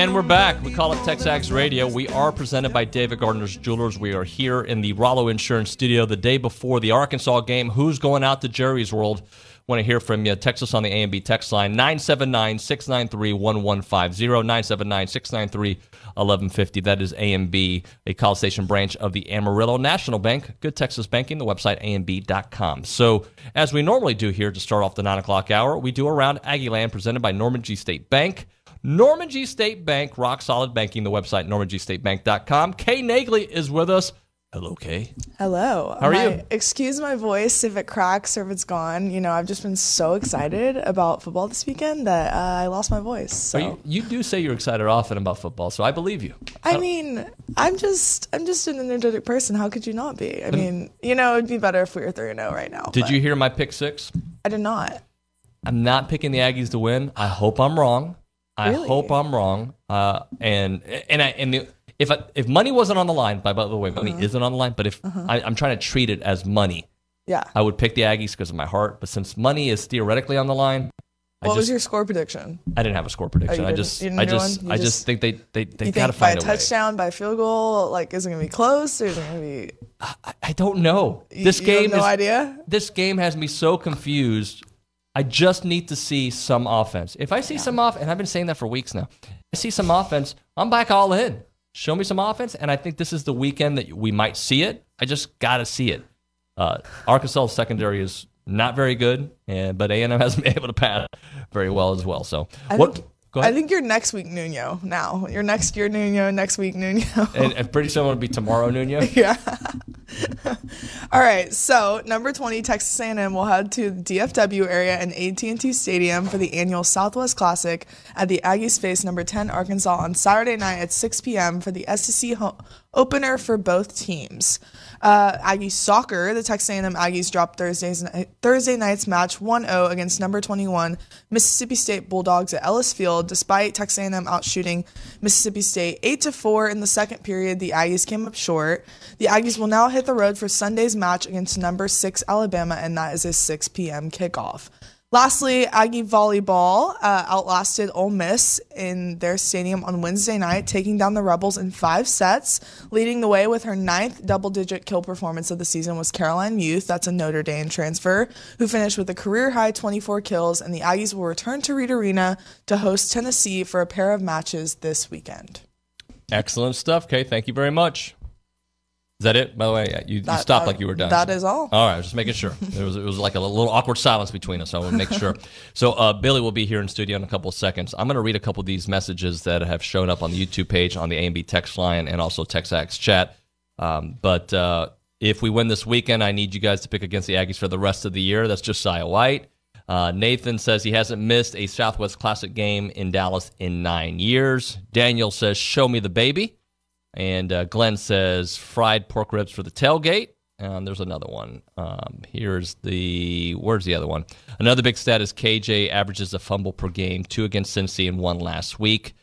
And we're back. We call it Texags Radio. We are presented by David Gardner's Jewelers. We are here in the Rollo Insurance Studio the day before the Arkansas game. Who's going out to Jerry's World? Want to hear from you. Text us on the A&B text line, 979-693-1150, 979-693-1150. That is A&B, a College Station branch of the Amarillo National Bank. Good Texas banking, the website amb.com. So as we normally do here to start off the 9 o'clock hour, we do Around Aggieland presented by Normangee State Bank. Normangee State Bank, rock solid banking, the website normangeestatebank.com. Kay Nagley is with us. Hello, Kay. Hello. How are you? Excuse my voice if it cracks or if it's gone. You know, I've just been so excited about football this weekend that I lost my voice. So you do say you're excited often about football, so I believe you. I mean, I'm just an energetic person. How could you not be? I mean, you know, it'd be better if we were 3-0 right now. Did you hear my pick six? I did not. I'm not picking the Aggies to win. I hope I'm wrong. Really? I hope I'm wrong. If money wasn't on the line, by the way, money isn't on the line, but if I'm trying to treat it as money, I would pick the Aggies because of my heart. But since money is theoretically on the line, what was your score prediction? I didn't have a score prediction. I just think they gotta find a way. By a touchdown, by a field goal, like is it gonna be close? Or is it gonna be? I don't know. You have no idea. This game has me so confused. I just need to see some offense. If I see some offense, and I've been saying that for weeks now, I see some offense, I'm back all in. Show me some offense, and I think this is the weekend that we might see it. I just got to see it. Arkansas's secondary is not very good, but A&M hasn't been able to pass very well as well. So I think you're next week Nuno now. You're next year Nuno, next week Nuno. And pretty soon it'll be tomorrow Nuno. Yeah. All right, so number 20, Texas A&M will head to the DFW area and AT&T Stadium for the annual Southwest Classic at the Aggies face number 10 Arkansas on Saturday night at 6 p.m. for the SEC opener for both teams. Aggie soccer, the Texas A&M Aggies dropped Thursday night's match 1-0 against number 21 Mississippi State Bulldogs at Ellis Field. Despite Texas A&M outshooting Mississippi State 8-4 in the second period, the Aggies came up short. The Aggies will now hit the road for Sunday's match against number 6 Alabama, and that is a 6 p.m. kickoff. Lastly, Aggie volleyball outlasted Ole Miss in their stadium on Wednesday night, taking down the Rebels in 5 sets. Leading the way with her 9th double-digit kill performance of the season was Caroline Youth, that's a Notre Dame transfer, who finished with a career-high 24 kills, and the Aggies will return to Reed Arena to host Tennessee for a pair of matches this weekend. Excellent stuff, Kay. Thank you very much. Is that it? By the way, you stopped like you were done. That is all. All right, I was just making sure. It was like a little awkward silence between us, so I want to make sure. So Billy will be here in studio in a couple of seconds. I'm going to read a couple of these messages that have shown up on the YouTube page, on the A&B text line, and also TexAx chat. But if we win this weekend, I need you guys to pick against the Aggies for the rest of the year. That's Josiah White. Nathan says he hasn't missed a Southwest Classic game in Dallas in 9 years. Daniel says, show me the baby. And Glenn says, fried pork ribs for the tailgate. There's another one. Where's the other one? Another big stat is KJ averages a fumble per game, 2 against Cincy and 1 last week.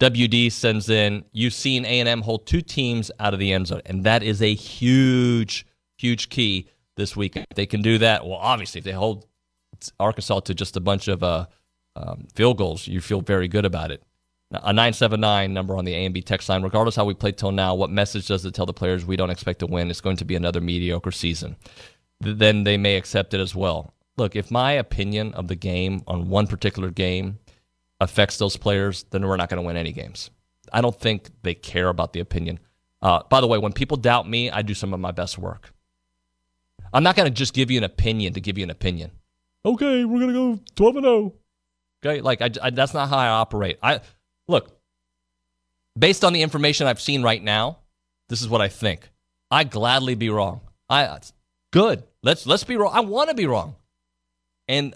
WD sends in, you've seen A&M hold 2 teams out of the end zone. And that is a huge, huge key this week. If they can do that, well, obviously, if they hold Arkansas to just a bunch of field goals, you feel very good about it. A 979 number on the A&B text line. Regardless how we played till now, what message does it tell the players we don't expect to win? It's going to be another mediocre season. Then they may accept it as well. Look, if my opinion of the game on one particular game affects those players, then we're not going to win any games. I don't think they care about the opinion. By the way, when people doubt me, I do some of my best work. I'm not going to just give you an opinion to give you an opinion. Okay, we're going to go 12-0. Okay, like that's not how I operate. Look, based on the information I've seen right now, this is what I think. I gladly be wrong. Good. Let's be wrong. I want to be wrong. And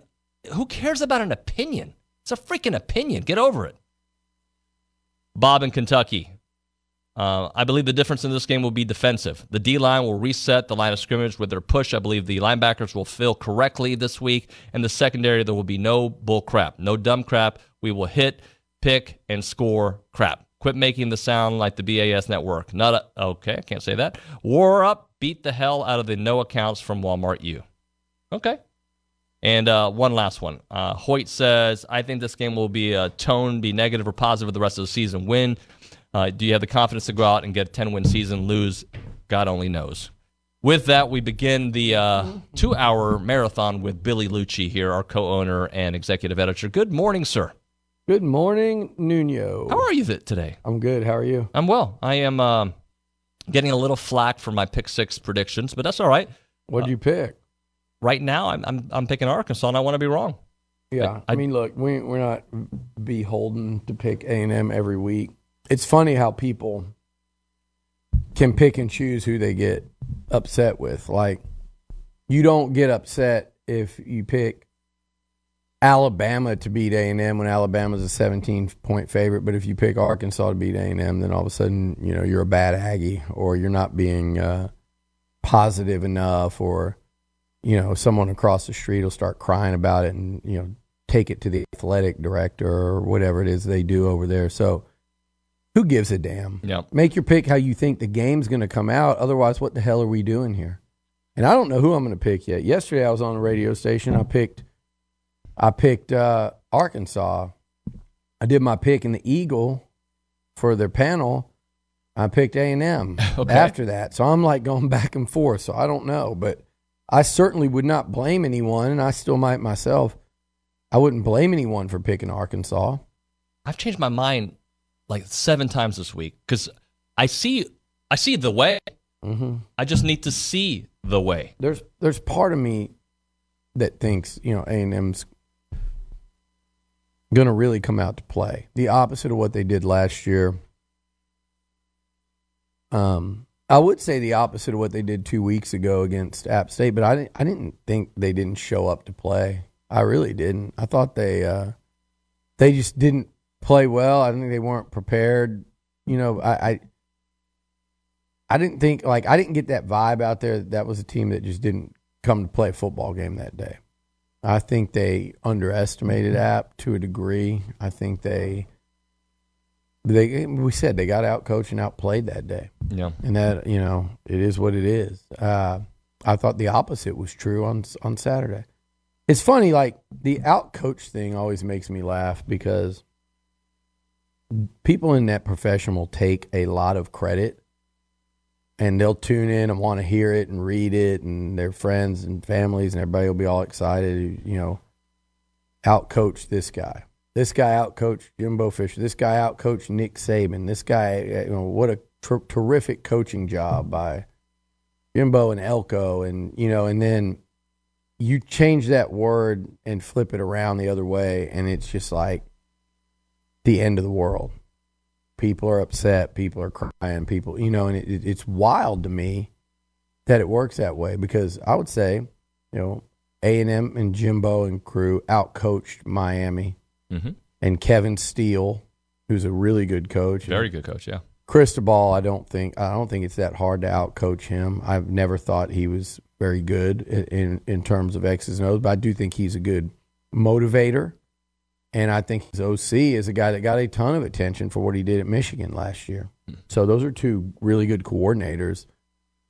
who cares about an opinion? It's a freaking opinion. Get over it. Bob in Kentucky. I believe the difference in this game will be defensive. The D-line will reset the line of scrimmage with their push. I believe the linebackers will fill correctly this week. And the secondary, there will be no bull crap, no dumb crap. We will hit, pick, and score crap. Quit making the sound like the BAS network. Okay, I can't say that. War up, beat the hell out of the no accounts from Walmart U. Okay. And one last one. Hoyt says, I think this game will be a tone, be negative or positive for the rest of the season. Win. Do you have the confidence to go out and get a 10-win season? Lose? God only knows. With that, we begin the two-hour marathon with Billy Lucci here, our co-owner and executive editor. Good morning, sir. Good morning, Nuno. How are you today? I'm good. How are you? I'm well. I am getting a little flack for my pick six predictions, but that's all right. What did you pick? Right now, I'm picking Arkansas, and I want to be wrong. Yeah, I mean, look, we're not beholden to pick A&M every week. It's funny how people can pick and choose who they get upset with. Like, you don't get upset if you pick Alabama to beat A&M when Alabama's a 17-point favorite, but if you pick Arkansas to beat A&M, then all of a sudden, you know, you're a bad Aggie, or you're not being positive enough, or you know, someone across the street will start crying about it and, you know, take it to the athletic director or whatever it is they do over there. So who gives a damn? Yeah. Make your pick how you think the game's going to come out. Otherwise, what the hell are we doing here? And I don't know who I'm going to pick yet. Yesterday I was on the radio station. I picked Arkansas. I did my pick in the Eagle for their panel. I picked A&M after that. So I'm like going back and forth. So I don't know, but I certainly would not blame anyone, and I still might myself. I wouldn't blame anyone for picking Arkansas. I've changed my mind like 7 times this week because I see the way. Mm-hmm. I just need to see the way. There's part of me that thinks, you know, A&M's going to really come out to play. The opposite of what they did last year. I would say the opposite of what they did 2 weeks ago against App State, but I didn't think they didn't show up to play. I really didn't. I thought they just didn't play well. I think they weren't prepared. You know, I didn't think, like, I didn't get that vibe out there that was a team that just didn't come to play a football game that day. I think they underestimated App to a degree. I think they got out-coached and outplayed that day. Yeah. And that, you know, it is what it is. I thought the opposite was true on Saturday. It's funny, like, the out-coach thing always makes me laugh because people in that profession will take a lot of credit and they'll tune in and want to hear it and read it, and their friends and families and everybody will be all excited, you know, out-coach this guy. This guy out-coached Jimbo Fisher. This guy out-coached Nick Saban. This guy, you know, what a terrific coaching job by Jimbo and Elko. And, you know, and then you change that word and flip it around the other way, and it's just like the end of the world. People are upset. People are crying. People, you know, and it's wild to me that it works that way because I would say, you know, A&M and Jimbo and crew out-coached Miami. Mm-hmm. And Kevin Steele, who's a really good coach. Very good coach, yeah. Cristobal, I don't think it's that hard to out-coach him. I've never thought he was very good in terms of X's and O's, but I do think he's a good motivator. And I think his OC is a guy that got a ton of attention for what he did at Michigan last year. Mm-hmm. So those are two really good coordinators.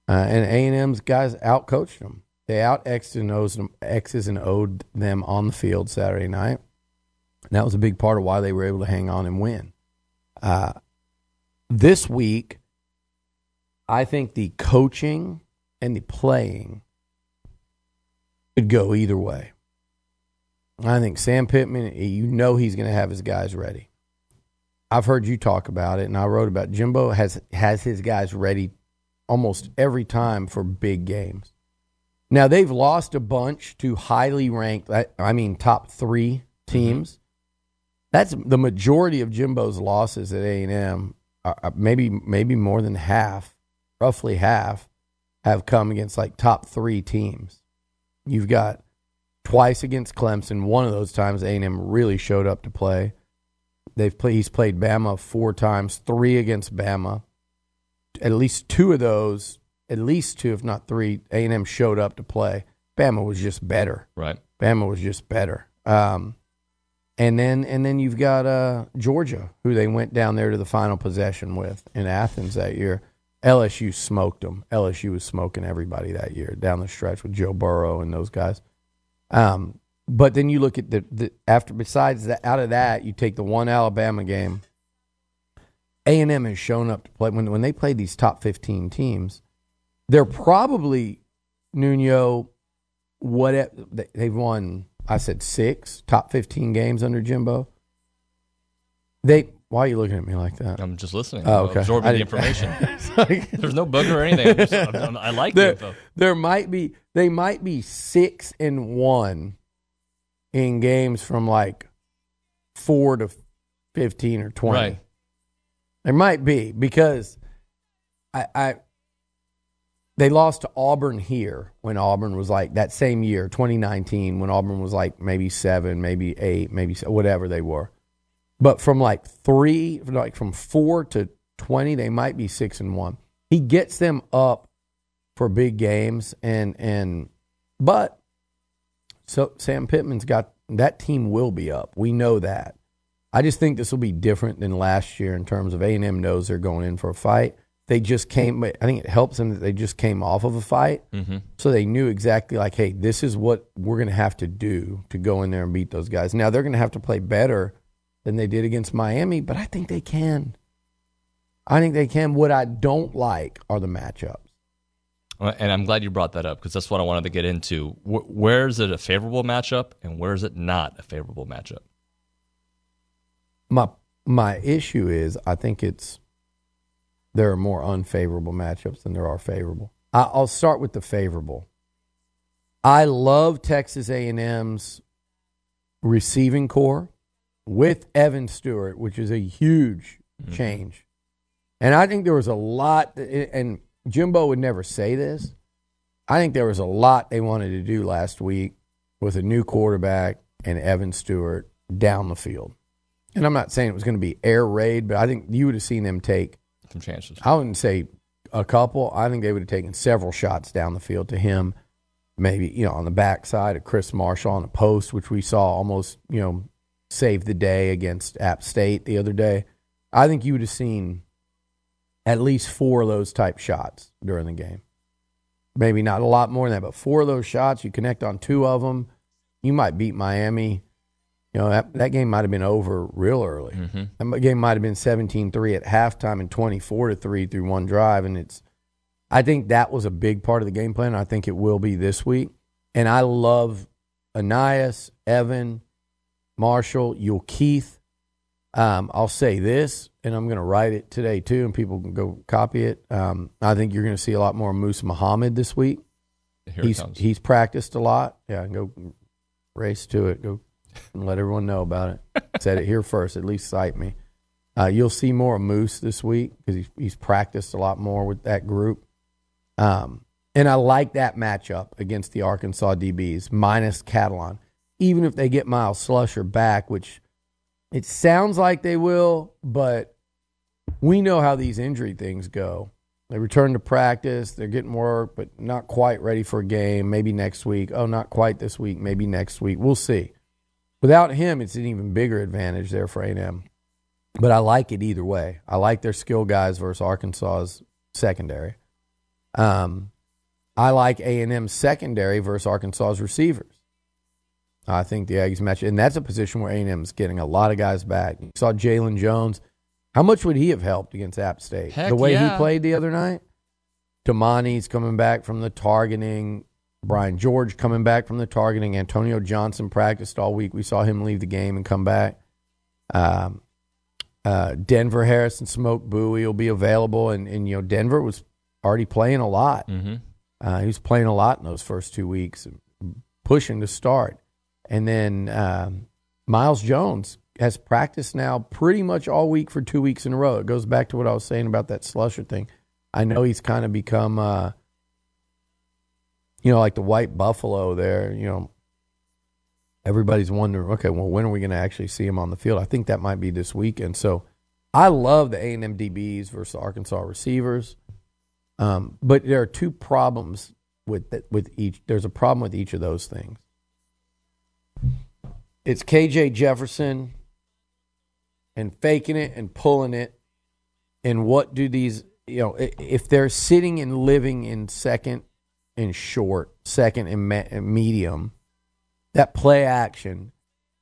And A&M's guys out-coached them. They out-X's and O'd them on the field Saturday night. And that was a big part of why they were able to hang on and win. This week, I think the coaching and the playing could go either way. I think Sam Pittman, you know he's going to have his guys ready. I've heard you talk about it, and I wrote about it. Jimbo has his guys ready almost every time for big games. Now, they've lost a bunch to highly ranked, top 3 teams. That's the majority of Jimbo's losses at A&M. Maybe more than half, roughly half, have come against like top 3 teams. You've got twice against Clemson. One of those times A&M really showed up to play. He's played Bama 4 times, 3 against Bama. At least 2 of those, if not 3, A&M showed up to play. Bama was just better. Right. Bama was just better. And then you've got Georgia, who they went down there to the final possession with in Athens that year. LSU smoked them. LSU was smoking everybody that year down the stretch with Joe Burrow and those guys. But then you look at the after, besides that, out of that, you take the one Alabama game. A&M has shown up to play. When they play these top 15 teams, they're probably, Nuno, whatever, they've won, I said 6 top 15 games under Jimbo. Why are you looking at me like that? I'm just listening. Oh, okay. Absorbing the information. Like, there's no bugger or anything. I like the info. They might be 6-1 in games from like 4 to 15 or 20. Right. There might be, because they lost to Auburn here when Auburn was like that same year, 2019, when Auburn was like maybe 7, maybe 8, maybe whatever they were. But from like 4 to 20, they might be 6-1. He gets them up for big games, but Sam Pittman's got that team will be up. We know that. I just think this will be different than last year in terms of A&M knows they're going in for a fight. They just came. I think it helps them that they just came off of a fight. Mm-hmm. So they knew exactly like, hey, this is what we're going to have to do to go in there and beat those guys. Now they're going to have to play better than they did against Miami, but I think they can. What I don't like are the matchups. And I'm glad you brought that up, because that's what I wanted to get into. Where is it a favorable matchup and where is it not a favorable matchup? My issue is I think there are more unfavorable matchups than there are favorable. I'll start with the favorable. I love Texas A&M's receiving corps with Evan Stewart, which is a huge change. And I think there was a lot, and Jimbo would never say this, I think there was a lot they wanted to do last week with a new quarterback and Evan Stewart down the field. And I'm not saying it was going to be air raid, but I think you would have seen them take some chances. I wouldn't say a couple. I think they would have taken several shots down the field to him, maybe, on the backside of Chris Marshall on a post, which we saw almost, save the day against App State the other day. I think you would have seen at least 4 of those type shots during the game. Maybe not a lot more than that, but 4 of those shots, you connect on 2 of them, you might beat Miami. That game might have been over real early. Mm-hmm. That game might have been 17-3 at halftime and 24-3 through one drive. And I think that was a big part of the game plan. I think it will be this week. And I love Anias, Evan, Marshall, Yulkeith. I'll say this, and I'm going to write it today too, and people can go copy it. I think you're going to see a lot more Moose Muhammad this week. He's practiced a lot. Yeah, go race to it. Go. And let everyone know about it. Said it here first. At least cite me. You'll see more of Moose this week because he's practiced a lot more with that group. And I like that matchup against the Arkansas DBs, minus Catalan. Even if they get Miles Slusher back, which it sounds like they will, but we know how these injury things go. They return to practice. They're getting work, but not quite ready for a game. Maybe next week. Oh, not quite this week. Maybe next week. We'll see. Without him, it's an even bigger advantage there for A&M. But I like it either way. I like their skill guys versus Arkansas's secondary. I like A&M's secondary versus Arkansas's receivers. I think the Aggies match, and that's a position where A&M's getting a lot of guys back. You saw Jalen Jones. How much would he have helped against App State? Heck, the way he played the other night? Damani's coming back from the targeting. Brian George coming back from the targeting. Antonio Johnson practiced all week. We saw him leave the game and come back. Denver Harris and Smoke Bowie will be available. And Denver was already playing a lot. Mm-hmm. He was playing a lot in those first 2 weeks, pushing to start. And then Miles Jones has practiced now pretty much all week for 2 weeks in a row. It goes back to what I was saying about that Slusher thing. I know he's kind of become like the white buffalo there, everybody's wondering, okay, well, when are we going to actually see him on the field? I think that might be this weekend. So I love the A&M DBs versus Arkansas receivers. But there are 2 problems with each. There's a problem with each of those things. It's KJ Jefferson and faking it and pulling it. And what do these, if they're sitting and living in second and short, second and medium, that play action,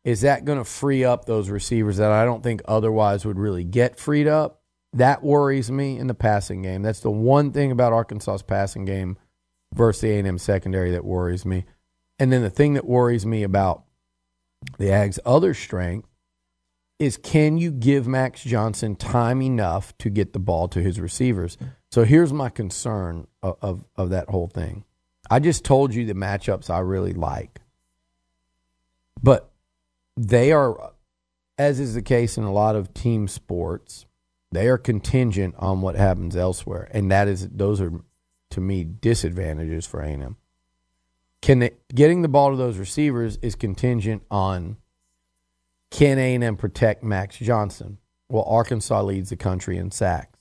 is that going to free up those receivers that I don't think otherwise would really get freed up? That worries me in the passing game. That's the one thing about Arkansas's passing game versus the A&M secondary that worries me. And then the thing that worries me about the Ag's other strength is, can you give Max Johnson time enough to get the ball to his receivers? So here's my concern of that whole thing. I just told you the matchups I really like. But they are, as is the case in a lot of team sports, they are contingent on what happens elsewhere. And that is, those are, to me, disadvantages for A&M. Getting the ball to those receivers is contingent on, can A&M protect Max Johnson? Well, Arkansas leads the country in sacks.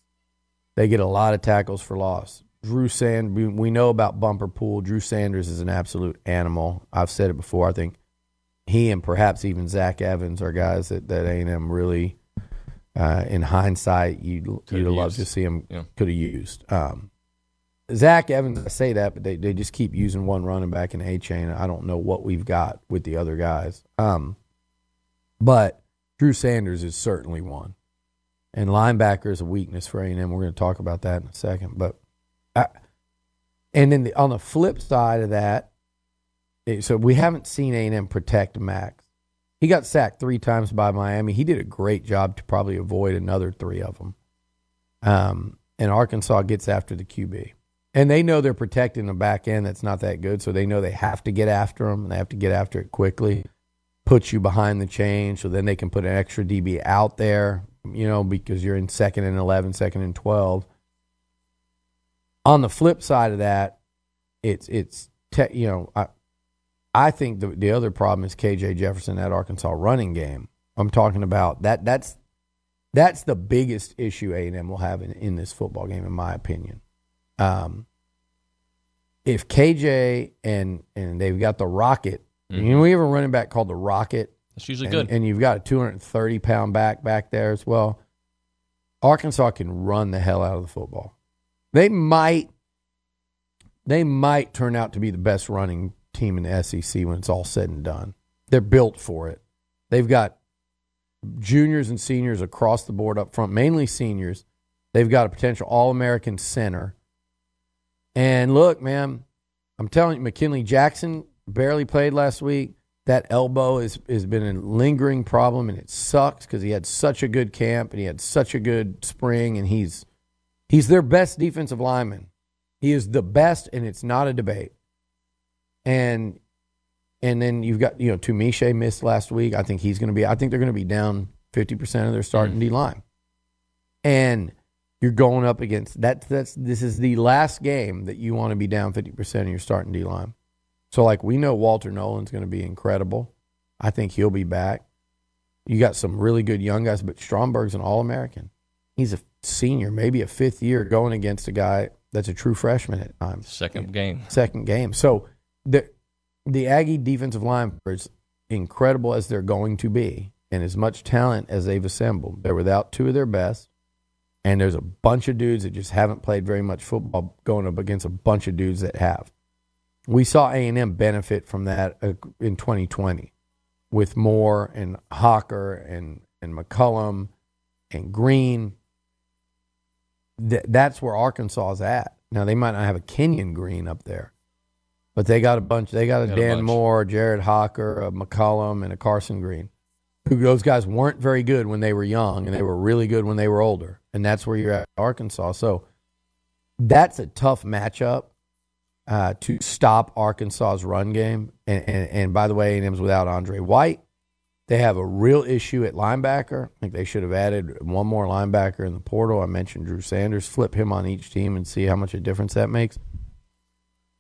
They get a lot of tackles for loss. Drew Sanders, we know about Bumper Pool. Drew Sanders is an absolute animal. I've said it before. I think he and perhaps even Zach Evans are guys that A&M really, in hindsight, you'd love to see him could have used. Zach Evans, I say that, but they just keep using one running back in Achane. I don't know what we've got with the other guys. But Drew Sanders is certainly one. And linebacker is a weakness for A&M. We're going to talk about that in a second. But and then on the flip side of that, so we haven't seen A&M protect Max. He got sacked 3 times by Miami. He did a great job to probably avoid another 3 of them. And Arkansas gets after the QB. And they know they're protecting the back end that's not that good, so they know they have to get after him, and they have to get after it quickly. Put you behind the chain, so then they can put an extra DB out there, because you're in 2nd and 11, 2nd and 12. On the flip side of that, I think the other problem is KJ Jefferson, that Arkansas running game. I'm talking about that. That's the biggest issue A&M will have in this football game, in my opinion. If KJ and they've got the Rocket, we have a running back called the Rocket. That's usually good. And you've got a 230-pound back there as well. Arkansas can run the hell out of the football. They might turn out to be the best running team in the SEC when it's all said and done. They're built for it. They've got juniors and seniors across the board up front, mainly seniors. They've got a potential All-American center. And look, man, I'm telling you, McKinley Jackson barely played last week. That elbow has been a lingering problem, and it sucks because he had such a good camp and he had such a good spring, and he's their best defensive lineman. He is the best, and it's not a debate. And then you've got, Tumishe missed last week. I think they're going to be down 50% of their starting D-line. And you're going up against that. This is the last game that you want to be down 50% of your starting D-line. So, we know Walter Nolan's going to be incredible. I think he'll be back. You got some really good young guys, but Stromberg's an All-American. He's a senior, maybe a 5th year, going against a guy that's a true freshman at times. Second game. So, the Aggie defensive line is incredible as they're going to be, and as much talent as they've assembled. They're without 2 of their best, and there's a bunch of dudes that just haven't played very much football going up against a bunch of dudes that have. We saw A&M benefit from that in 2020 with Moore and Hawker and McCollum and Green. That's where Arkansas is at. Now, they might not have a Kenyon Green up there, but they got a bunch. They got a bunch. Moore, Jared Hawker, a McCollum, and a Carson Green. Those guys weren't very good when they were young, and they were really good when they were older, and that's where you're at Arkansas. So that's a tough matchup to stop Arkansas's run game. And by the way, A&M's without Andre White. They have a real issue at linebacker. I think they should have added one more linebacker in the portal. I mentioned Drew Sanders. Flip him on each team and see how much a difference that makes.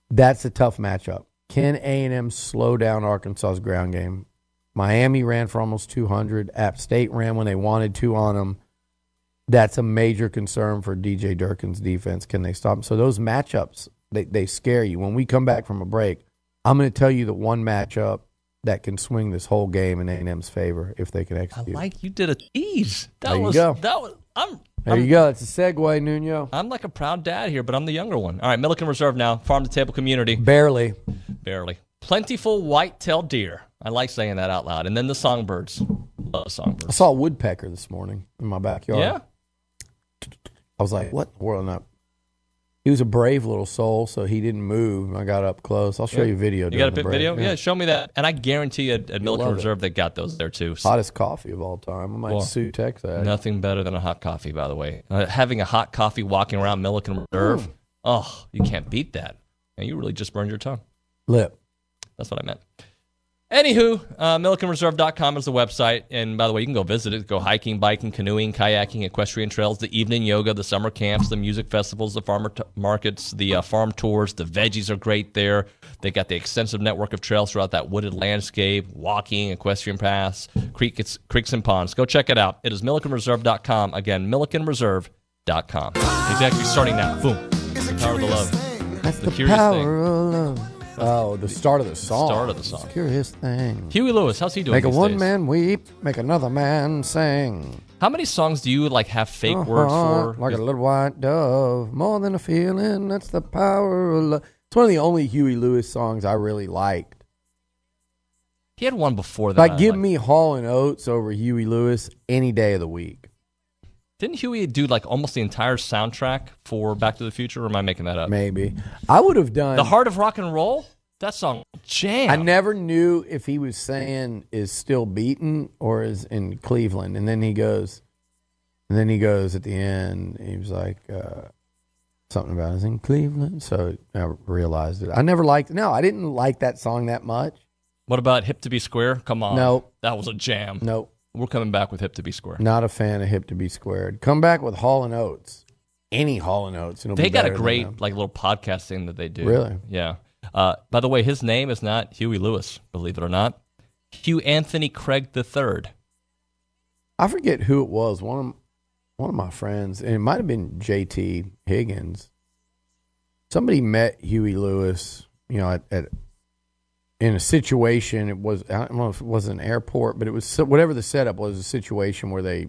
That's a tough matchup. Can A&M slow down Arkansas's ground game? Miami ran for almost 200. App State ran when they wanted to on them. That's a major concern for DJ Durkin's defense. Can they stop them? So those matchups, they scare you. When we come back from a break, I'm going to tell you the one matchup that can swing this whole game in A&M's favor if they can execute. I like you did a tease. There you go. It's a segue, Nuno. I'm like a proud dad here, but I'm the younger one. All right, Milliken Reserve now, farm-to-table community. Barely. Plentiful white-tailed deer. I like saying that out loud. And then the songbirds. Love songbirds. I saw a woodpecker this morning in my backyard. Yeah. I was like, what in the world? And he was a brave little soul, so he didn't move. I got up close. I'll show you a video. You got a bit video? Yeah, show me that. And I guarantee at Milliken Reserve they got those there, too. So. Hottest coffee of all time. I might sue Tech that. Nothing better than a hot coffee, by the way. Having a hot coffee walking around Milliken Reserve, you can't beat that. And you really just burned your tongue. Lip. That's what I meant. Anywho, MillikenReserve.com is the website. And by the way, you can go visit it. Go hiking, biking, canoeing, kayaking, equestrian trails, the evening yoga, the summer camps, the music festivals, the farmer markets, the farm tours. The veggies are great there. They got the extensive network of trails throughout that wooded landscape, walking, equestrian paths, creeks and ponds. Go check it out. It is MillikenReserve.com. Again, MillikenReserve.com. Exactly, starting now. Boom. The power of the love. That's the curious power of love. Oh, the start of the song. Start of the song. Curious thing. Huey Lewis, how's he doing? Make a one man weep, make another man sing. How many songs do you like have fake words for? Like a little white dove, more than a feeling. That's the power of love. It's one of the only Huey Lewis songs I really liked. He had one before that. Like, give me Hall and Oates over Huey Lewis any day of the week. Didn't Huey do like almost the entire soundtrack for Back to the Future? Or am I making that up? Maybe. I would have done... The Heart of Rock and Roll? That song jam. I never knew if he was saying is still beaten or is in Cleveland. And then he goes at the end, he was like, something about is in Cleveland. So I realized it. I never liked... No, I didn't like that song that much. What about Hip to Be Square? Come on. No. That was a jam. Nope. We're coming back with Hip to Be Square. Not a fan of Hip to Be Squared. Come back with Hall and Oates. Any Hall and Oates. They got a great little podcast thing that they do. Really? Yeah. By the way, his name is not Huey Lewis, believe it or not. Hugh Anthony Craig III. I forget who it was. One of my friends, and it might have been JT Higgins. Somebody met Huey Lewis, at in a situation, I don't know if it was an airport, but it was whatever the setup was, a situation where they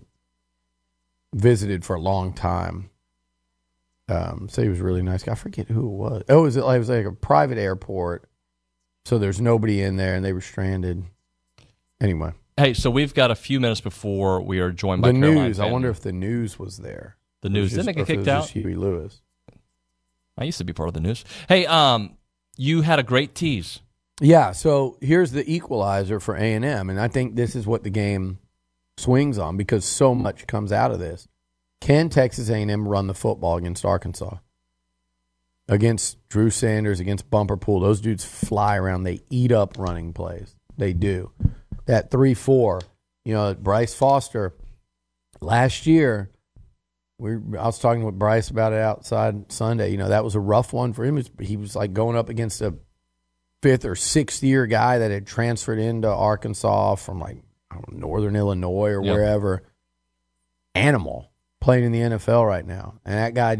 visited for a long time. So he was a really nice guy. I forget who it was. Oh, it was like a private airport, so there's nobody in there, and they were stranded. Anyway. Hey, so we've got a few minutes before we are joined by the Caroline news. Family. I wonder if the news was there. The news. Didn't they get kicked out? Huey Lewis. I used to be part of the news. Hey, you had a great tease. Yeah, so here's the equalizer for A&M, and I think this is what the game swings on because so much comes out of this. Can Texas A&M run the football against Arkansas? Against Drew Sanders, against Bumper Pool, those dudes fly around. They eat up running plays. They do. That 3-4, Bryce Foster, last year, I was talking with Bryce about it outside Sunday. That was a rough one for him. He was like going up against a fifth or sixth year guy that had transferred into Arkansas from northern Illinois or wherever. Animal playing in the NFL right now. And that guy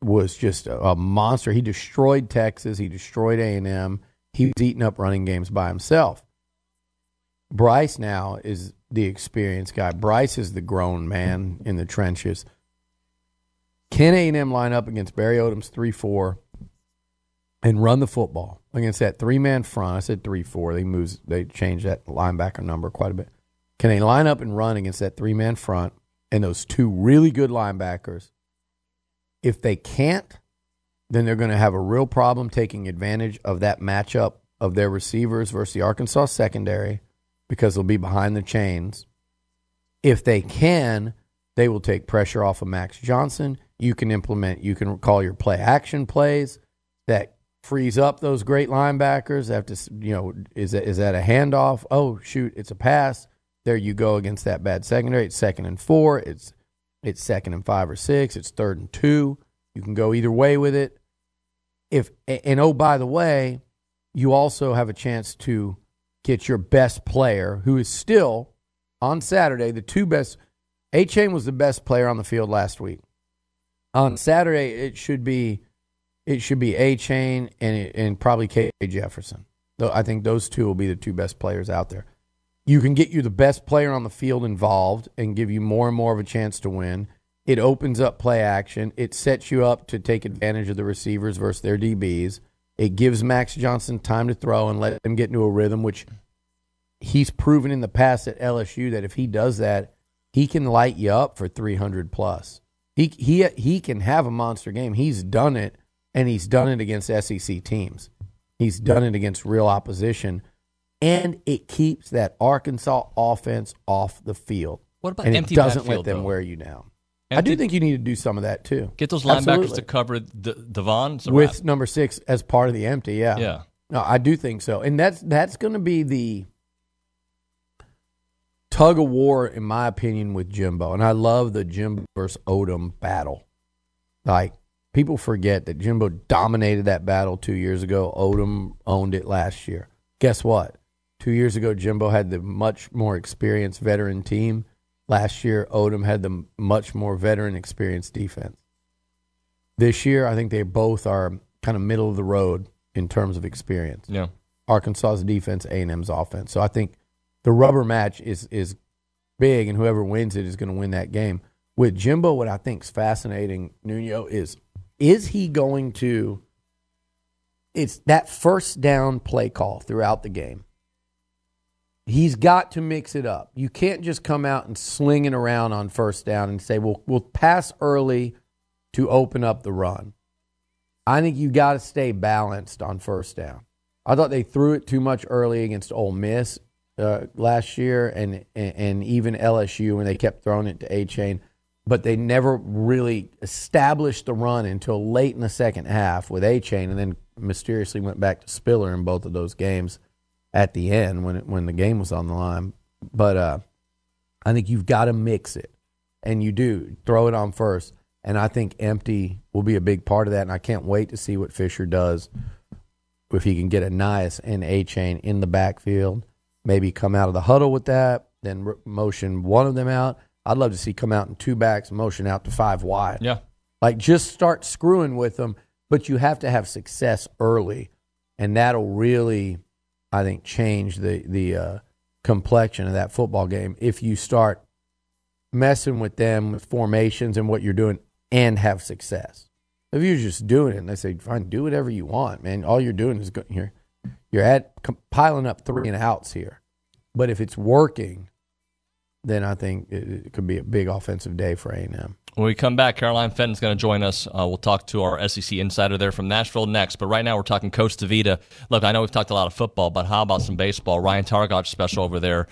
was just a monster. He destroyed Texas. He destroyed A&M. He was eating up running games by himself. Bryce now is the experienced guy. Bryce is the grown man in the trenches. Can A&M line up against Barry Odom's 3-4? And run the football against that three-man front. I said 3-4. They changed that linebacker number quite a bit. Can they line up and run against that three-man front and those two really good linebackers? If they can't, then they're going to have a real problem taking advantage of that matchup of their receivers versus the Arkansas secondary because they'll be behind the chains. If they can, they will take pressure off of Max Johnson. You can call your play-action plays that frees up those great linebackers. They have to, is that a handoff? Oh, shoot, it's a pass. There you go against that bad secondary. It's 2nd and 4. It's 2nd and 5 or 6. It's 3rd and 2. You can go either way with it. By the way, you also have a chance to get your best player, who is still on Saturday the two best. Achane was the best player on the field last week. On Saturday, it should be Achane and probably KJ Jefferson. I think those two will be the two best players out there. You can get you the best player on the field involved and give you more and more of a chance to win. It opens up play action. It sets you up to take advantage of the receivers versus their DBs. It gives Max Johnson time to throw and let him get into a rhythm, which he's proven in the past at LSU that if he does that, he can light you up for 300-plus. He can have a monster game. He's done it, and he's done it against SEC teams. He's done it against real opposition, and it keeps that Arkansas offense off the field. What about and empty it doesn't let them though? Wear you down. Empty. I do think you need to do some of that, too. Get those linebackers to cover Devon. With number 6 as part of the empty, yeah. Yeah. No, I do think so. And that's going to be the tug of war, in my opinion, with Jimbo. And I love the Jimbo versus Odom battle. Like, people forget that Jimbo dominated that battle 2 years ago. Odom owned it last year. Guess what? 2 years ago, Jimbo had the much more experienced veteran team. Last year, Odom had the much more veteran-experienced defense. This year, I think they both are kind of middle of the road in terms of experience. Yeah, Arkansas's defense, A&M's offense. So I think the rubber match is big, and whoever wins it is going to win that game. With Jimbo, what I think is fascinating, Nuno, is he going to – it's that first down play call throughout the game. He's got to mix it up. You can't just come out and sling it around on first down and say, we'll pass early to open up the run. I think you got to stay balanced on first down. I thought they threw it too much early against Ole Miss last year and even LSU when they kept throwing it to Achane, but they never really established the run until late in the second half with Achane and then mysteriously went back to Spiller in both of those games. At the end when the game was on the line. But I think you've got to mix it, and you do. Throw it on first, and I think empty will be a big part of that, and I can't wait to see what Fisher does if he can get Anias and Achane in the backfield, maybe come out of the huddle with that, then motion one of them out. I'd love to see come out in two backs, motion out to five wide. Yeah, like just start screwing with them, but you have to have success early, and that'll really – I think, change the complexion of that football game if you start messing with them with formations and what you're doing and have success. If you're just doing it and they say, fine, do whatever you want, man. All you're doing is piling up three and outs here. But if it's working, then I think it could be a big offensive day for A&M. When we come back, Caroline Fenton's going to join us. We'll talk to our SEC insider there from Nashville next. But right now we're talking Coach DeVita. Look, I know we've talked a lot of football, but how about some baseball? Ryan Targott's special over there.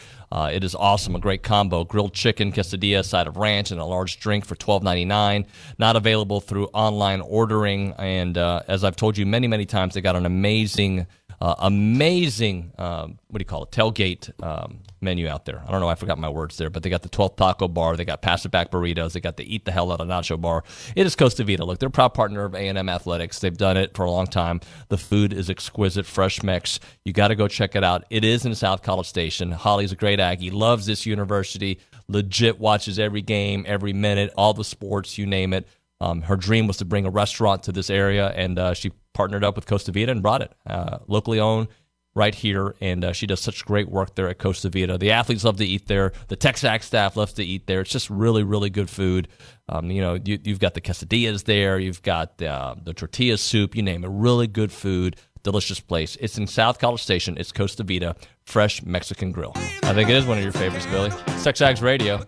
It is awesome, a great combo. Grilled chicken, quesadilla, side of ranch, and a large drink for $12.99. Not available through online ordering. And as I've told you many, many times, they got an amazing, tailgate menu out there. I don't know, I forgot my words there, but they got the 12th taco bar, they got pass-it-back burritos, they got the eat the hell out of nacho bar. It is Costa Vida. Look, they're a proud partner of A&M Athletics. They've done it for a long time. The food is exquisite, fresh mix. You got to go check it out. It is in South College Station. Holly's a great Aggie, loves this university, legit watches every game, every minute, all the sports, you name it. Her dream was to bring a restaurant to this area, and she partnered up with Costa Vida and brought it. Locally owned right here, and she does such great work there at Costa Vida. The athletes love to eat there. The Texac staff loves to eat there. It's just really, really good food. You've got the quesadillas there. You've got the tortilla soup. You name it. Really good food. Delicious place. It's in South College Station. It's Costa Vida Fresh Mexican Grill. I think it is one of your favorites, Billy. Texags Radio.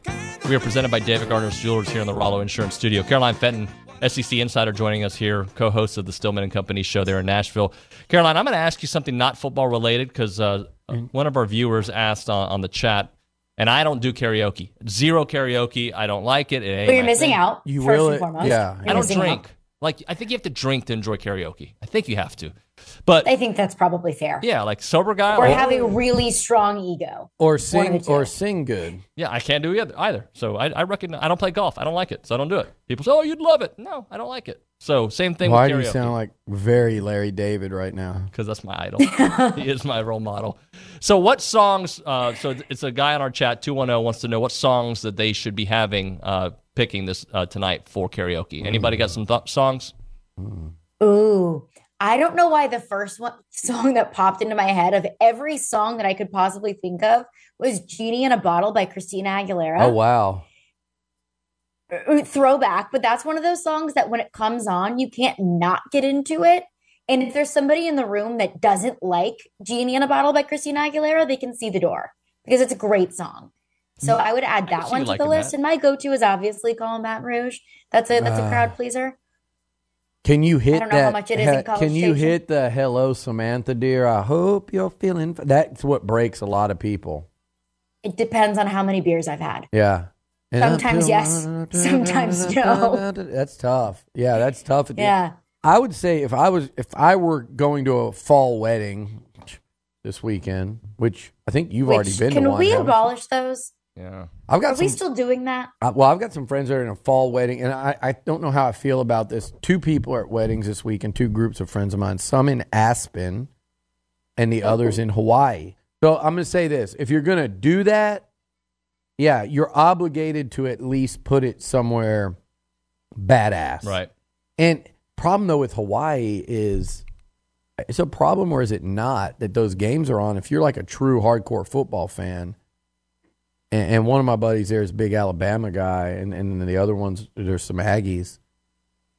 We are presented by David Gardner's Jewelers here in the Rollo Insurance Studio. Caroline Fenton, SEC Insider, joining us here, co-host of the Stillman & Company show there in Nashville. Caroline, I'm going to ask you something not football-related because one of our viewers asked on the chat, and I don't do karaoke. Zero karaoke. I don't like it. But you're missing out, first and foremost. Yeah. I don't drink. Like, I think you have to drink to enjoy karaoke. I think you have to. But I think that's probably fair. Yeah, like sober guy. Or have a really strong ego. Or sing good. Yeah, I can't do either. So I reckon I don't play golf. I don't like it, so I don't do it. People say, oh, you'd love it. No, I don't like it. So same thing with karaoke. Why do you sound like very Larry David right now? Because that's my idol. He is my role model. So what songs, so it's a guy on our chat, 210, wants to know what songs that they should be having, picking this tonight for karaoke. Anybody got some songs? Ooh. I don't know why the first song that popped into my head of every song that I could possibly think of was Genie in a Bottle by Christina Aguilera. Oh, wow. Throwback, but that's one of those songs that when it comes on, you can't not get into it. And if there's somebody in the room that doesn't like Genie in a Bottle by Christina Aguilera, they can see the door because it's a great song. So I would add that one to the list. And my go-to is obviously Colin Baton Rouge. That's a crowd pleaser. Can you hit that? I don't know how much it is in College Station. Can you hit the "Hello, Samantha, dear, I hope you're feeling"? That's what breaks a lot of people. It depends on how many beers I've had. Yeah. And sometimes yes, sometimes no. That's tough. Yeah, that's tough. Yeah. I would say if I were going to a fall wedding this weekend, which I think you've already been to one. Can we abolish those? Yeah. Are we still doing that? Well, I've got some friends that are in a fall wedding, and I don't know how I feel about this. Two people are at weddings this week, and two groups of friends of mine, some in Aspen and the others in Hawaii. So I'm going to say this. If you're going to do that, yeah, you're obligated to at least put it somewhere badass. Right. And problem, though, with Hawaii is it's a problem, or is it not, that those games are on. If you're like a true hardcore football fan, and one of my buddies there is a big Alabama guy, and the other ones, there's some Aggies,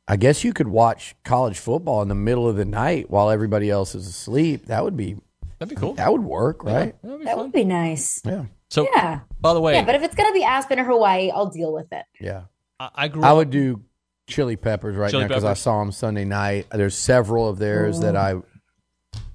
I guess you could watch college football in the middle of the night while everybody else is asleep. That'd be cool. That would work, right? Yeah, that would be nice. Yeah. So, yeah. By the way. Yeah, but if it's going to be Aspen or Hawaii, I'll deal with it. Yeah. I would do Chili Peppers right now because I saw them Sunday night. There's several of theirs that I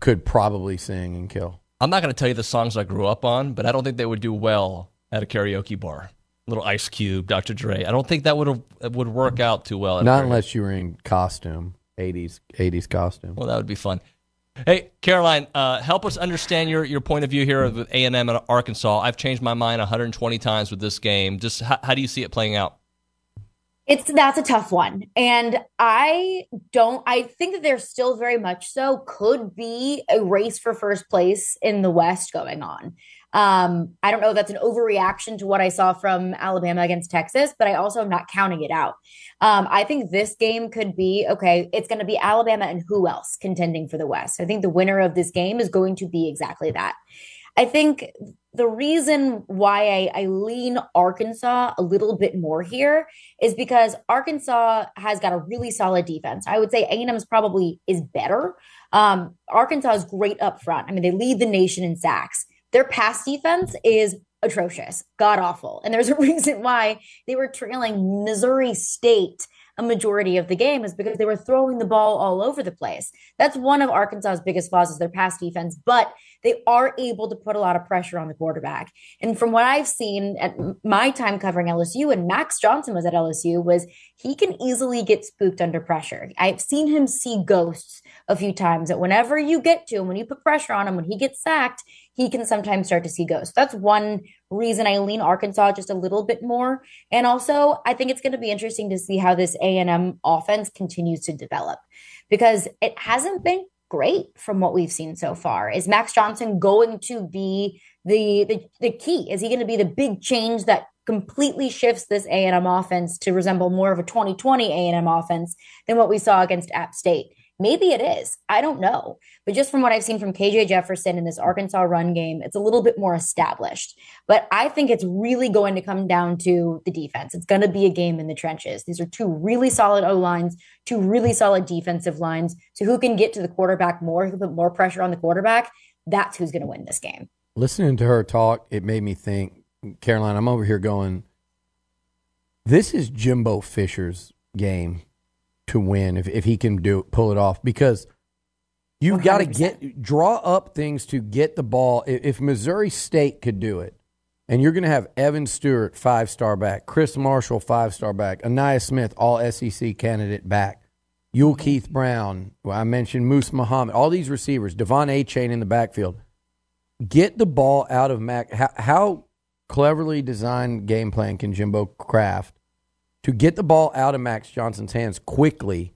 could probably sing and kill. I'm not going to tell you the songs I grew up on, but I don't think they would do well at a karaoke bar. A little Ice Cube, Dr. Dre. I don't think that would work out too well. Not unless you were in costume, 80s costume. Well, that would be fun. Hey, Caroline, help us understand your point of view here with A&M and Arkansas. I've changed my mind 120 times with this game. Just how do you see it playing out? That's a tough one. And I think that there's still very much so could be a race for first place in the West going on. I don't know if that's an overreaction to what I saw from Alabama against Texas, but I also am not counting it out. I think this game could be, okay, it's going to be Alabama and who else contending for the West. I think the winner of this game is going to be exactly that. I think the reason why I lean Arkansas a little bit more here is because Arkansas has got a really solid defense. I would say A&M's probably is better. Arkansas is great up front. I mean, they lead the nation in sacks. Their pass defense is atrocious, god-awful. And there's a reason why they were trailing Missouri State a majority of the game is because they were throwing the ball all over the place. That's one of Arkansas's biggest flaws is their pass defense, but they are able to put a lot of pressure on the quarterback. And from what I've seen at my time covering LSU, and Max Johnson was at LSU, was he can easily get spooked under pressure. I've seen him see ghosts a few times that whenever you get to him, when you put pressure on him, when he gets sacked, he can sometimes start to see ghosts. That's one reason I lean Arkansas just a little bit more. And also, I think it's going to be interesting to see how this A&M offense continues to develop because it hasn't been great from what we've seen so far. Is Max Johnson going to be the key? Is he going to be the big change that completely shifts this A&M offense to resemble more of a 2020 A&M offense than what we saw against App State? Maybe it is. I don't know. But just from what I've seen from KJ Jefferson in this Arkansas run game, it's a little bit more established. But I think it's really going to come down to the defense. It's going to be a game in the trenches. These are two really solid O-lines, two really solid defensive lines. So who can get to the quarterback more, who can put more pressure on the quarterback, that's who's going to win this game. Listening to her talk, it made me think, Caroline, I'm over here going, this is Jimbo Fisher's game to win if he can pull it off, because you got to draw up things to get the ball. If Missouri State could do it, and you're going to have Evan Stewart, 5-star back, Chris Marshall, 5-star back, Anaya Smith, all SEC candidate back, Yulkeith Brown, I mentioned Moose Muhammad, all these receivers, Devon Achane in the backfield. Get the ball out of Mac. How cleverly designed game plan can Jimbo craft to get the ball out of Max Johnson's hands quickly,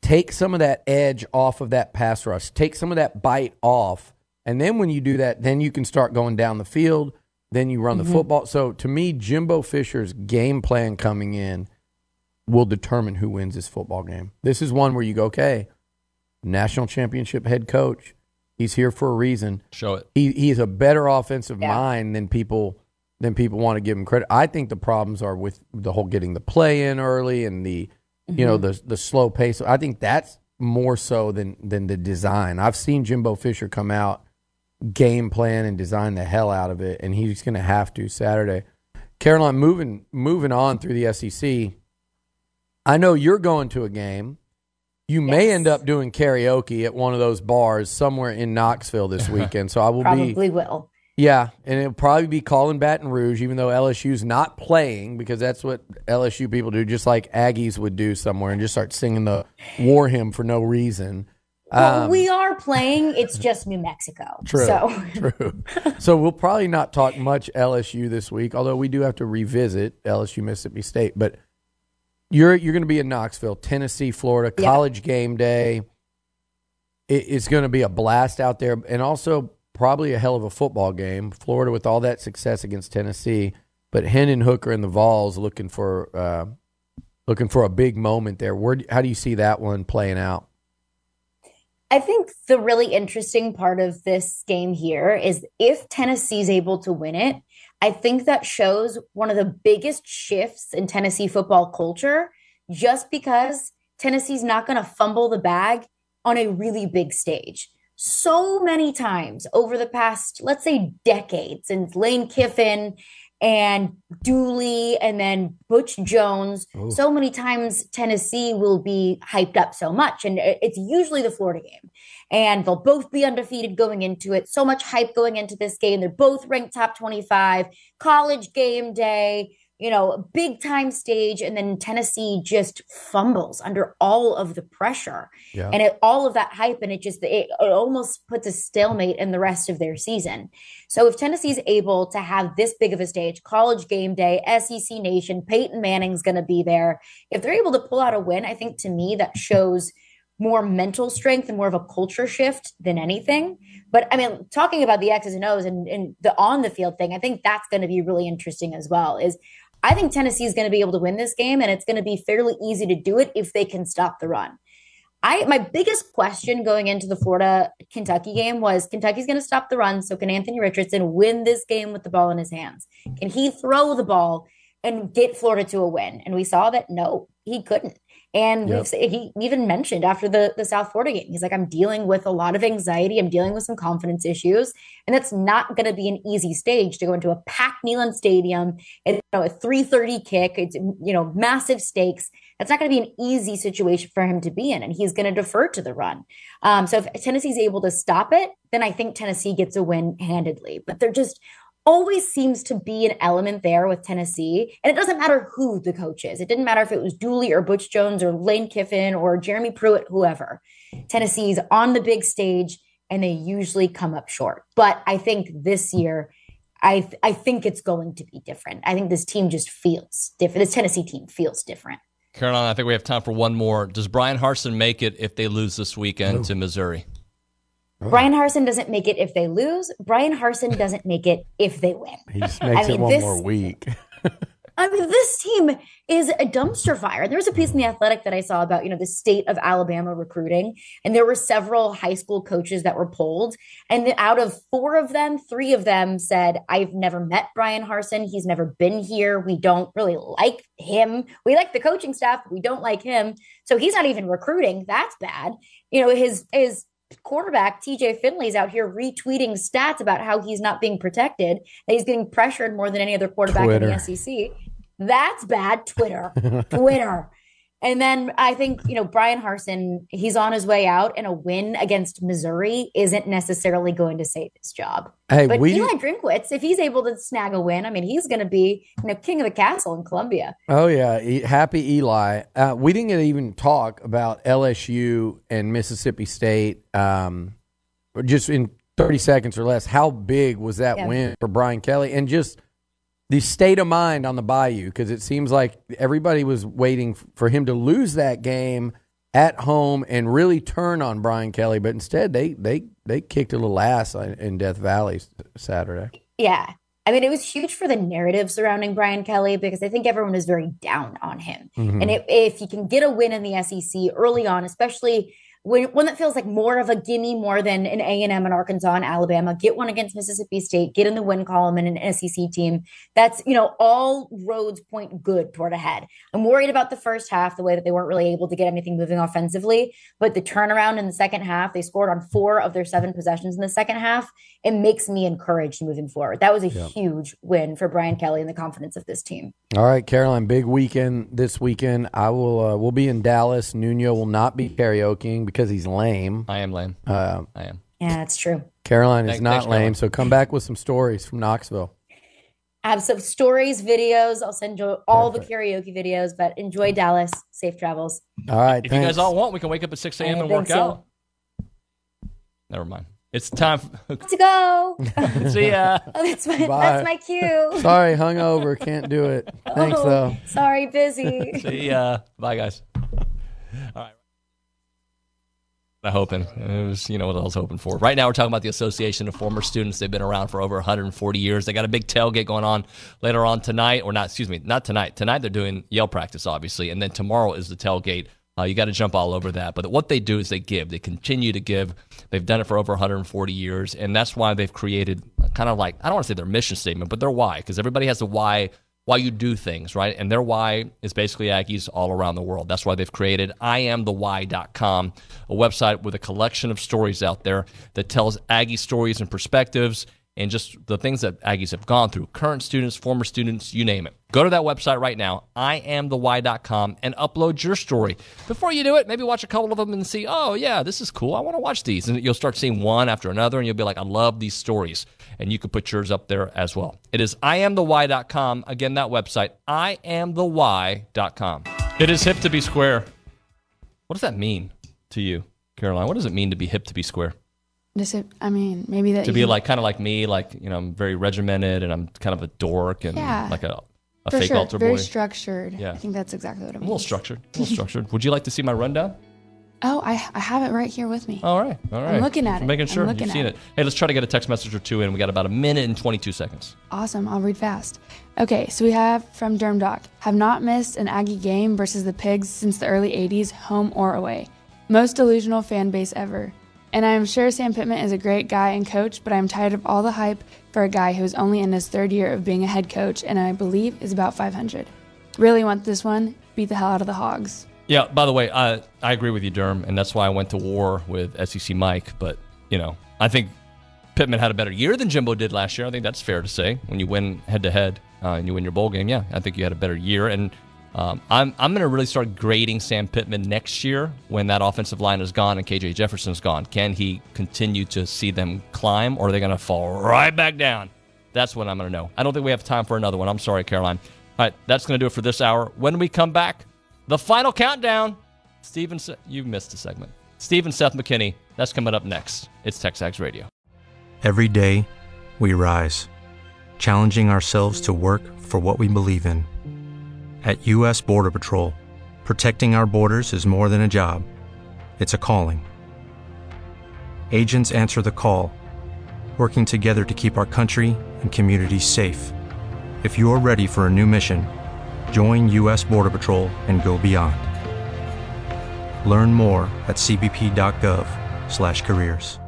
take some of that edge off of that pass rush, take some of that bite off, and then when you do that, then you can start going down the field, then you run the football. So to me, Jimbo Fisher's game plan coming in will determine who wins this football game. This is one where you go, okay, national championship head coach, he's here for a reason. Show it. He is a better offensive mind than people want to give him credit. I think the problems are with the whole getting the play in early and the slow pace. I think that's more so than the design. I've seen Jimbo Fisher come out, game plan, and design the hell out of it, and he's going to have to Saturday. Caroline, moving on through the SEC, I know you're going to a game. You yes. may end up doing karaoke at one of those bars somewhere in Knoxville this weekend, so I will probably will. Yeah, and it'll probably be calling Baton Rouge, even though LSU's not playing, because that's what LSU people do, just like Aggies would do somewhere, and just start singing the war hymn for no reason. Well, we are playing. It's just New Mexico. True, so. True. So we'll probably not talk much LSU this week, although we do have to revisit LSU Mississippi State. But you're going to be in Knoxville, Tennessee, Florida, college game day. It's going to be a blast out there, and also probably a hell of a football game. Florida with all that success against Tennessee, but Hendon Hooker and the Vols looking for a big moment there. How do you see that one playing out? I think the really interesting part of this game here is if Tennessee's able to win it, I think that shows one of the biggest shifts in Tennessee football culture, just because Tennessee's not going to fumble the bag on a really big stage. So many times over the past, let's say, decades, and Lane Kiffin and Dooley and then Butch Jones, so many times Tennessee will be hyped up so much, and it's usually the Florida game, and they'll both be undefeated going into it. So much hype going into this game. They're both ranked top 25, college game day, big time stage, and then Tennessee just fumbles under all of the pressure and all of that hype, and it almost puts a stalemate in the rest of their season. So if Tennessee's able to have this big of a stage, college game day, SEC Nation, Peyton Manning's going to be there. If they're able to pull out a win, I think to me that shows more mental strength and more of a culture shift than anything. But I mean, talking about the X's and O's and the on the field thing, I think that's going to be really interesting as well. I think Tennessee is going to be able to win this game, and it's going to be fairly easy to do it if they can stop the run. My biggest question going into the Florida-Kentucky game was, Kentucky's going to stop the run, so can Anthony Richardson win this game with the ball in his hands? Can he throw the ball and get Florida to a win? And we saw that, no, he couldn't. And he even mentioned after the South Florida game, he's like, I'm dealing with a lot of anxiety. I'm dealing with some confidence issues. And that's not going to be an easy stage to go into a packed Neyland Stadium and a 3:30 kick. It's, massive stakes. That's not going to be an easy situation for him to be in. And he's going to defer to the run. So if Tennessee's able to stop it, then I think Tennessee gets a win handedly. But they're just always seems to be an element there with Tennessee. And it doesn't matter who the coach is. It didn't matter if it was Dooley or Butch Jones or Lane Kiffin or Jeremy Pruitt, whoever. Tennessee's on the big stage, and they usually come up short. But I think this year, I think it's going to be different. I think this team just feels different. This Tennessee team feels different. Caroline, I think we have time for one more. Does Brian Harsin make it if they lose this weekend to Missouri? Brian Harsin doesn't make it if they lose. Brian Harsin doesn't make it if they win. He just makes more week. I mean, this team is a dumpster fire. There was a piece in The Athletic that I saw about, the state of Alabama recruiting, and there were several high school coaches that were polled, and out of four of them, three of them said, I've never met Brian Harsin. He's never been here. We don't really like him. We like the coaching staff, but we don't like him. So he's not even recruiting. That's bad. His quarterback TJ Finley's out here retweeting stats about how he's not being protected, that he's getting pressured more than any other quarterback in the SEC. That's bad. Twitter. And then I think, Brian Harsin, he's on his way out, and a win against Missouri isn't necessarily going to save his job. Hey, but Eli Drinkwitz, if he's able to snag a win, I mean, he's going to be king of the castle in Columbia. Oh, yeah. Happy Eli. We didn't even talk about LSU and Mississippi State just in 30 seconds or less. How big was that win for Brian Kelly? And just the state of mind on the Bayou, because it seems like everybody was waiting for him to lose that game at home and really turn on Brian Kelly. But instead, they kicked a little ass in Death Valley Saturday. Yeah. I mean, it was huge for the narrative surrounding Brian Kelly, because I think everyone is very down on him. Mm-hmm. And if you can get a win in the SEC early on, especially one that feels like more of a gimme more than an A&M and Arkansas and Alabama. Get one against Mississippi State, get in the win column and an SEC team. That's, you know, all roads point good toward ahead. I'm worried about the first half, the way that they weren't really able to get anything moving offensively, but the turnaround in the second half, they scored on 4 of their 7 possessions in the second half. It makes me encouraged moving forward. That was a huge win for Brian Kelly and the confidence of this team. All right, Caroline, big weekend this weekend. I will, we'll be in Dallas. Nuno will not be karaokeing because he's lame. I am lame. I am. Yeah, that's true. Caroline is not lame, so come back with some stories from Knoxville. I have some stories, videos. I'll send you all the karaoke videos, but enjoy Dallas. Safe travels. All right, If you guys all want, we can wake up at 6 a.m. and work out. Never mind. It's time to go. See ya. Oh, that's my cue. Sorry, hungover. Can't do it. Thanks, though. Sorry, busy. See ya. Bye, guys. All right. I'm hoping. It was, you know, what I was hoping for. Right now, we're talking about the Association of Former Students. They've been around for over 140 years. They got a big tailgate going on later on tonight. Or not, excuse me, not tonight. Tonight, they're doing Yale practice, obviously. And then tomorrow is the tailgate. You got to jump all over that. But what they do is they give. They continue to give. They've done it for over 140 years, and that's why they've created kind of like, I don't want to say their mission statement, but their why, because everybody has the why you do things, right? And their why is basically Aggies all around the world. That's why they've created IamTheWhy.com, a website with a collection of stories out there that tells Aggie stories and perspectives and just the things that Aggies have gone through, current students, former students, you name it. Go to that website right now, IamTheWhy.com, and upload your story. Before you do it, maybe watch a couple of them and see, oh, yeah, this is cool. I want to watch these. And you'll start seeing one after another, and you'll be like, I love these stories. And you can put yours up there as well. It is IamTheWhy.com. Again, that website, IamTheWhy.com. It is hip to be square. What does that mean to you, Caroline? What does it mean to be hip to be square? Maybe that... be like kind of like me, like, you know, I'm very regimented, and I'm kind of a dork and like a fake altar boy. Very structured. Yeah. I think that's exactly what it means. A little structured. Would you like to see my rundown? Oh, I have it right here with me. All right. I'm looking at it. Making sure you've seen it. Hey, let's try to get a text message or two in. We got about a minute and 22 seconds. Awesome. I'll read fast. Okay, so we have from Derm Doc. Have not missed an Aggie game versus the Pigs since the early 80s, home or away. Most delusional fan base ever. And I am sure Sam Pittman is a great guy and coach, but I am tired of all the hype for a guy who is only in his third year of being a head coach, and I believe is about 500. Really want this one. Beat the hell out of the Hogs. Yeah, by the way, I agree with you, Derm, and that's why I went to war with SEC Mike. But, you know, I think Pittman had a better year than Jimbo did last year. I think that's fair to say. When you win head-to-head and you win your bowl game, yeah, I think you had a better year. And I'm going to really start grading Sam Pittman next year when that offensive line is gone and KJ Jefferson is gone. Can he continue to see them climb, or are they going to fall right back down? That's what I'm going to know. I don't think we have time for another one. I'm sorry, Caroline. All right, that's going to do it for this hour. When we come back, the final countdown. You missed a segment. Steve and Seth McKinney, that's coming up next. It's TexAgs Radio. Every day, we rise, challenging ourselves to work for what we believe in. At U.S. Border Patrol, protecting our borders is more than a job. It's a calling. Agents answer the call, working together to keep our country and communities safe. If you're ready for a new mission, join U.S. Border Patrol and go beyond. Learn more at cbp.gov/careers.